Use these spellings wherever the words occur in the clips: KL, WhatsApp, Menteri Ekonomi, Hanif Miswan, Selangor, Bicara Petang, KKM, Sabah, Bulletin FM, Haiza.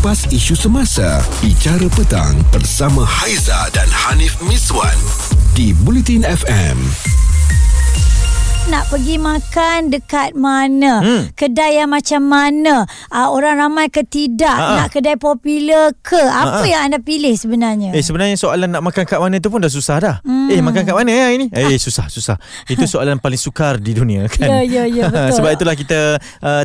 kupas isu semasa. Bicara Petang bersama Haiza dan Hanif Miswan di Bulletin FM. Nak pergi makan dekat mana, kedai yang macam mana, orang ramai ke tidak, nak kedai popular ke, apa yang anda pilih sebenarnya? Sebenarnya soalan nak makan kat mana tu pun dah susah dah. Makan kat mana ini? Susah. Itu soalan paling sukar di dunia kan. Ya, betul. Sebab itulah kita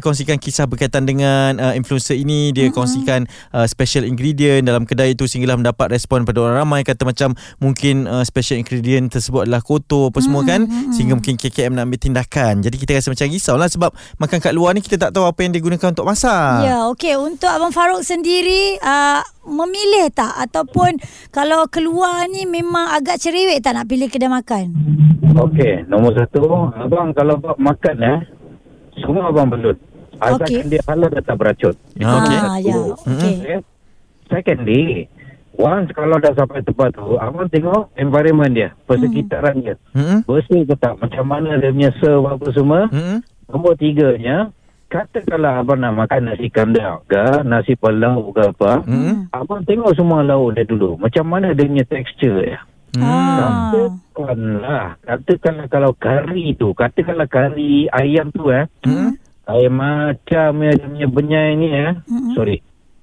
kongsikan kisah berkaitan dengan influencer ini. Dia kongsikan special ingredient dalam kedai itu sehinggalah mendapat respon pada orang ramai. Kata macam mungkin special ingredient tersebut adalah kotor apa semua kan, sehingga mungkin KKM nak ambil tindakan. Jadi kita rasa macam risaulah sebab makan kat luar ni kita tak tahu apa yang digunakan untuk masak. Ya, okey. Untuk Abang Farouk sendiri, memilih tak? Ataupun kalau keluar ni memang agak cerewet tak nak pilih kedai makan? Okey, nombor satu, abang kalau makan semua abang belut. Asalkan dia halal dan tak beracun. Okey. Secondly, once kalau dah sampai tempat tu, abang tengok environment dia, persekitaran dia, bersih ke tak, macam mana dia punya serve apa semua. Nombor tiganya, katakanlah abang nak makan nasi kandar ke, nasi palau ke apa, abang tengok semua lauk dia dulu, macam mana dia punya texture dia. Katakanlah kalau kari tu, katakanlah kari ayam tu ayam macam dia punya benyai ni sorry,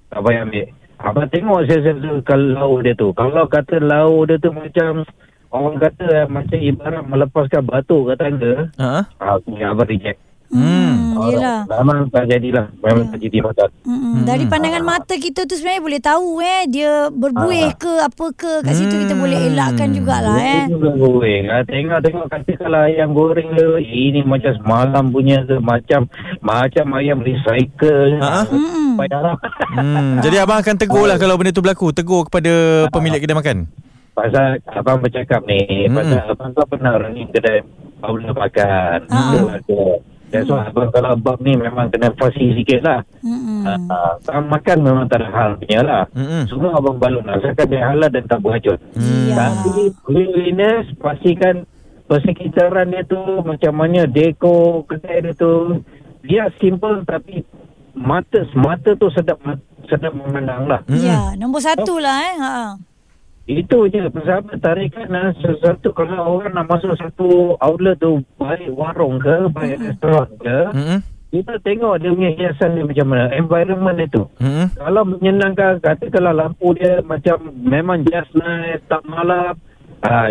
tak payah ambil. Abang tengok saya kalau dia tu. Kalau kata lauk dia tu macam orang kata macam ibarat melepaskan batu kat tangga, abang reject. Yelah. Memang tak jadilah. Memang tak jadi makan. Dari pandangan mata kita tu sebenarnya boleh tahu dia berbuih ke apa ke. Kat situ kita boleh elakkan jugalah berbuih. Tengok katakanlah ayam goreng dia, ini macam semalam punya tu, macam ayam recycle. Jadi abang akan tegur lah kalau benda tu berlaku. Tegur kepada pemilik kedai makan. Pasal abang bercakap ni, pasal abang tu pernah running kedai abang makan. That's why kalau bab ni memang kena fasih sikit lah. Makan memang tak ada hal punya lah. Semua abang balun lah. Asalkan dia halal dan tak beracun. Tapi cleanliness, pastikan persekitaran dia tu, macam mana dekor kedai dia tu. Dia simple tapi mata tu sedap memandang lah. Ya, nombor satu lah Itu je persahabat, tarikan sesuatu. Kalau orang nak masuk satu outlet tu, baik warung ke, baik restoran ke, kita tengok dia punya hiasan dia macam mana, environment dia tu. Kalau menyenangkan, katakanlah lampu dia macam memang just nice, tak malap,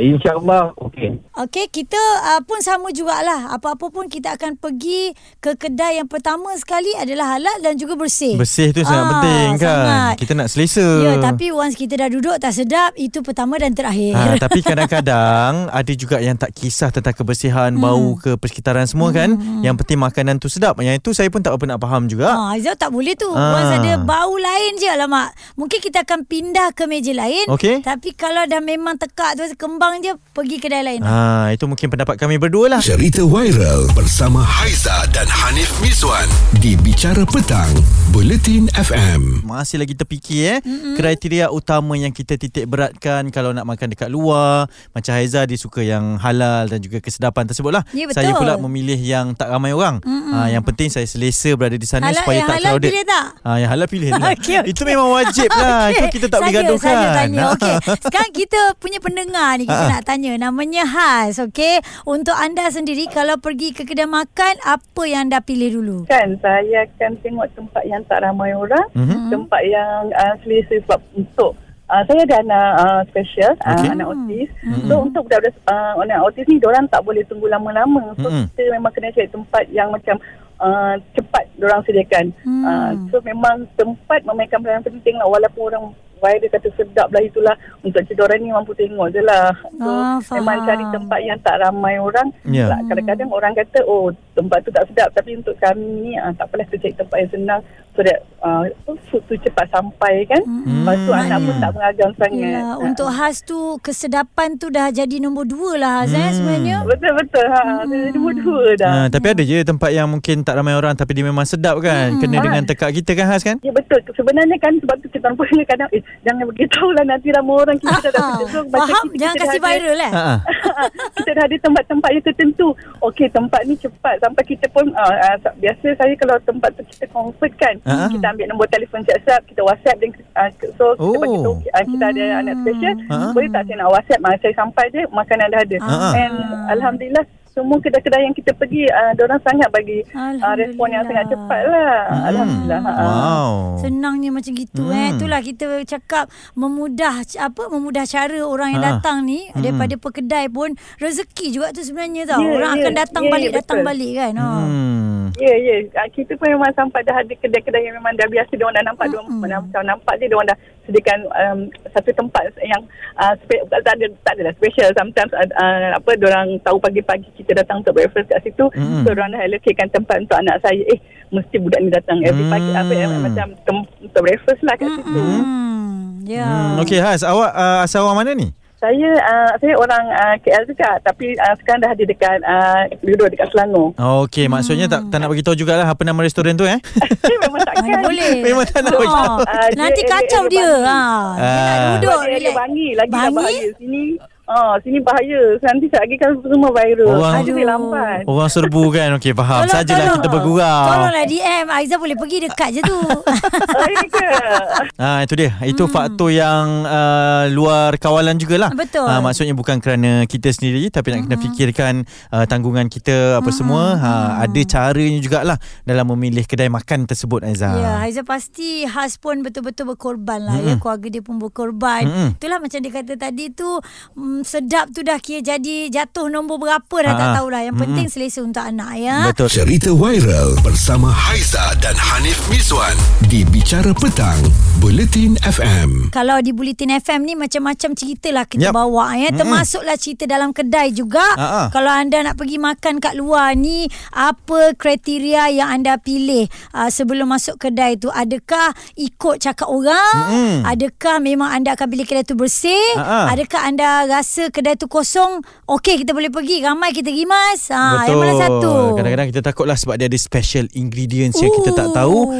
InsyaAllah okey, kita pun sama jugalah. Apa-apa pun kita akan pergi ke kedai yang pertama sekali adalah halal dan juga bersih tu sangat penting kan, sangat. Kita nak selesa. Ya, tapi once kita dah duduk tak sedap, itu pertama dan terakhir. Tapi kadang-kadang ada juga yang tak kisah tentang kebersihan, bau ke, persekitaran semua kan. Yang penting makanan tu sedap. Yang itu saya pun tak apa nak faham juga. Haiza tak boleh tu. Once ada bau lain je, alamak, mungkin kita akan pindah ke meja lain. Tapi kalau dah memang tekak tu kembang je, pergi kedai lain. Itu mungkin pendapat kami berdua lah. Cerita viral bersama Haiza dan Hanif Miswan di Bicara Petang, Bulletin FM. Masih lagi terfikir kriteria utama yang kita titik beratkan kalau nak makan dekat luar. Macam Haiza, dia suka yang halal dan juga kesedapan tersebut lah. Saya pula memilih yang tak ramai orang. Yang penting saya selesa berada di sana, halal, supaya tak crowded. Yang halal pilih lah. Okay. Itu memang wajib lah. Itu kita tak boleh gaduhkan. Sekarang kita punya pendengar ni kita nak tanya, namanya Has. Okey, untuk anda sendiri kalau pergi ke kedai makan, apa yang anda pilih dulu? Kan saya akan tengok tempat yang tak ramai orang, tempat yang selesa. Sebab untuk saya ada anak special, anak autis. So untuk budak-budak anak autis ni, diorang tak boleh tunggu lama-lama. So kita memang kena cari tempat yang macam cepat diorang sediakan. So memang tempat memainkan peranan penting lah. Walaupun orang dia kata sedap lah, itulah untuk orang ni mampu tengok je lah. So memang cari tempat yang tak ramai orang. Kadang-kadang orang kata tempat tu tak sedap, tapi untuk kami ni tak apalah, kita cari tempat yang senang so that food tu cepat sampai kan. Lepas tu anak pun tak mengagang sangat. Untuk Has tu, kesedapan tu dah jadi nombor 2 lah Has sebenarnya. Betul-betul jadi nombor 2 dah. Tapi ada je tempat yang mungkin tak ramai orang tapi dia memang sedap kan. Kena dengan tekak kita kan Has kan. Ya betul, sebenarnya kan sebab tu kita pun kadang jangan beritahulah nanti ramai orang, kita dah betul. Faham, jangan kasi viral lah. Kita dah ada tempat-tempat yang tertentu. Okey, tempat ni cepat sampai kita pun biasa saya kalau tempat tu kita comfort kan, Kita ambil nombor telefon WhatsApp, kita WhatsApp dan so kita bagi tahu kita ada anak special, boleh tak saya nak WhatsApp, saya sampai je makanan dah ada. And alhamdulillah semua kedai-kedai yang kita pergi, diorang sangat bagi respon yang sangat cepat lah. Alhamdulillah. Wow. Senangnya macam gitu. Itulah kita cakap memudah cara orang yang datang ni daripada pekedai pun rezeki juga tu sebenarnya tau. Orang akan datang balik kan. Ya. Kita pun memang sampai dah ada kedai-kedai yang memang dah biasa diorang dah nampak, diorang nampak je diorang dah sediakan satu tempat yang tak adalah special. Sometimes diorang tahu pagi-pagi kita datang untuk breakfast kat situ, so orang dah allocatekan tempat untuk anak saya. Mesti budak ni datang every pagi macam untuk breakfast lah kat situ. Okey Haiz, awak asal orang mana ni? Saya orang KL juga, tapi sekarang dah ada dekat duduk dekat Selangor. Okey, maksudnya tak nak beritahu jugalah apa nama restoran tu eh? Memang takkan. Boleh. Memang tak nak beritahu. Nanti kacau dia. Dia nak duduk. Dia bangi lagi dah bahaya sini. Sini bahaya. Nanti lagi kan semua viral. Orang serbu kan. Okey, faham. Sajalah kita bergurau. Tolonglah DM. Haiza boleh pergi dekat je tu. Itu dia. Itu faktor yang luar kawalan jugalah. Betul. Maksudnya bukan kerana kita sendiri, tapi nak kena fikirkan tanggungan kita apa semua. Ada caranya jugalah dalam memilih kedai makan tersebut, Haiza. Ya, Haiza pasti khas pun betul-betul berkorban lah. Ya, keluarga dia pun berkorban. Itulah macam dia kata tadi tu. Sedap tu dah kira jadi jatuh nombor berapa dah tak tahulah. Yang penting selesa untuk anak ya. Betul. Cerita viral bersama Haiza dan Hanif Miswan di Bicara Petang Bulletin FM. Kalau di Bulletin FM ni macam-macam ceritalah kita bawa ya. Termasuklah cerita dalam kedai juga. Kalau anda nak pergi makan kat luar ni, apa kriteria yang anda pilih sebelum masuk kedai tu? Adakah ikut cakap orang? Adakah memang anda akan pilih kedai tu bersih? Adakah anda rasa kedai tu kosong, okey kita boleh pergi, ramai kita rimas. Yang mana satu? Kadang-kadang kita takutlah sebab dia ada special ingredients yang kita tak tahu.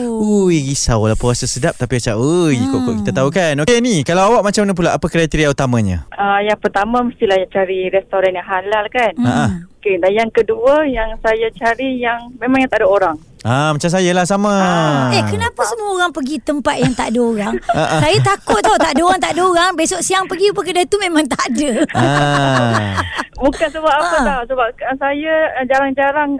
Risaulah puasa sedap tapi macam ikut-ikut kita tahu kan. Okey ni, kalau awak macam mana pula, apa kriteria utamanya? Yang pertama mestilah cari restoran yang halal kan. Okey, dan yang kedua yang saya cari yang memang yang tak ada orang. Macam saya lah sama. Kenapa semua orang pergi tempat yang tak ada orang? Saya takut tau, tak ada orang. Besok siang pergi ke kedai tu memang tak ada. Bukan sebab apa tau, sebab saya jarang-jarang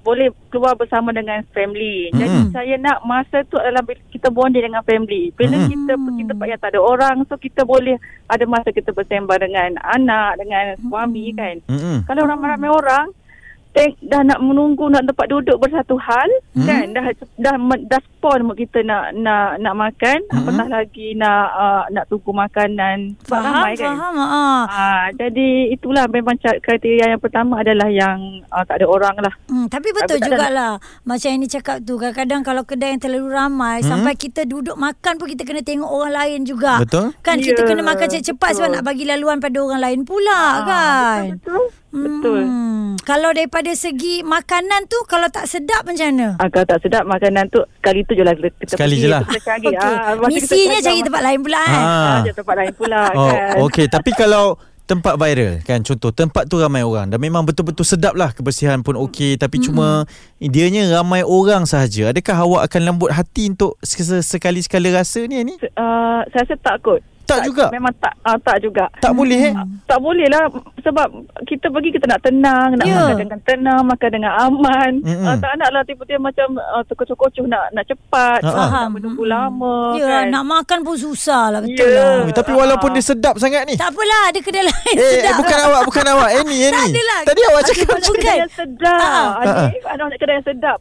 boleh keluar bersama dengan family. Jadi saya nak masa tu adalah kita bonding dengan family. Bila kita pergi tempat yang tak ada orang, so kita boleh ada masa kita bersembang dengan anak, dengan suami kan. Kalau ramai-ramai orang, dah nak menunggu, nak tempat duduk bersatu hal kan, dah spawn kita nak makan, apatah lagi nak tunggu makanan ramai kan. Jadi itulah memang kriteria yang pertama adalah yang tak ada orang lah. Tapi betul jugalah macam yang ni cakap tu, kadang-kadang kalau kedai yang terlalu ramai sampai kita duduk makan pun kita kena tengok orang lain juga. Betul kan, kita kena makan cepat-cepat sebab nak bagi laluan pada orang lain pula kan. Betul. Kalau daripada segi makanan tu, kalau tak sedap macam mana? Kalau tak sedap makanan tu, sekali tu je lah kita pergi. Kita cari. Misinya cari tempat lain pula kan? Tempat lain pula kan. Okey, tapi kalau tempat viral kan, contoh tempat tu ramai orang dan memang betul-betul sedap lah, kebersihan pun okey, tapi cuma dianya ramai orang sahaja, adakah awak akan lembut hati untuk sekali-sekala rasa ni? Saya rasa tak kot. Tak juga? Memang tak juga. Tak boleh tak boleh lah. Sebab kita pergi kita nak tenang, nak makan dengan tenang, makan dengan aman. Tak nak lah tiba-tiba macam terkocoh-kocoh, nak cepat, nak menunggu lama kan. Nak makan pun susah lah. Betul lah. Tapi walaupun dia sedap sangat ni, tak apalah, ada kedai lain sedap. Bukan awak Annie. Tak adalah. Tadi awak cakap macam kedai yang sedap. Ada nak kedai yang sedap.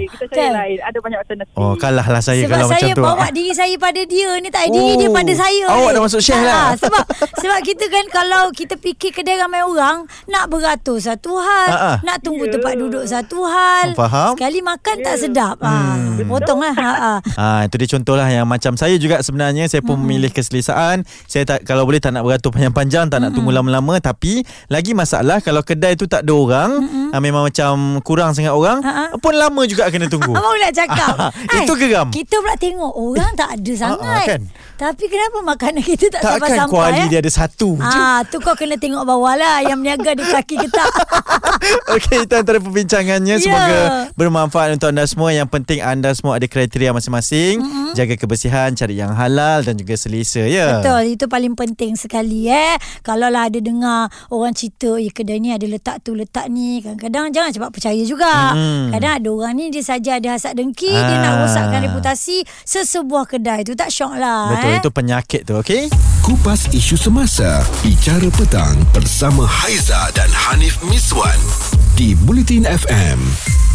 Kita cari lain. Ada banyak alternatif. Kalahlah saya kalau macam tu. Sebab saya bawa diri saya pada dia ni, tak ada diri dia pada saya. Awak dah masuk share lah. Sebab kita kan, kalau kita fikir kedai ramai orang, nak beratur satu hal, nak tunggu tempat duduk satu hal, faham? Sekali makan tak sedap. Potong lah. Itu dia contohlah yang macam saya juga sebenarnya. Saya pun memilih keselesaan. Saya tak, kalau boleh tak nak beratur panjang-panjang, tak nak tunggu lama-lama. Tapi lagi masalah kalau kedai tu tak ada orang, memang macam kurang sangat orang, pun lama juga kena tunggu. Abang nak cakap. Itu geram. Kita pula tengok orang tak ada sangat, kan? Tapi kenapa makanan kita tak sampai-sampai? Takkan kuali dia ada satu je. Tu kau kena tengok bawah lah yang meniaga di kaki kita. Okey, itu antara perbincangannya. Semoga bermanfaat untuk anda semua. Yang penting anda semua ada kriteria masing-masing. Jaga kebersihan, cari yang halal dan juga selesa, ya. Betul, itu paling penting sekali. Kalau lah ada dengar orang cerita, kedai ni ada letak tu, letak ni, kadang-kadang jangan cepat percaya juga. Kadang ada orang ni dia saja ada hasad dengki, dia nak rosakkan reputasi sesebuah kedai tu, tak syok lah. Betul, itu penyakit tu. Okey, kupas isu semasa Bicara Petang bersama Haiza dan Hanif Miswan di Bulletin FM.